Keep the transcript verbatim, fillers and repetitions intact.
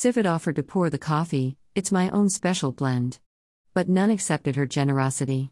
Civet offered to pour the coffee, it's my own special blend. But none accepted her generosity.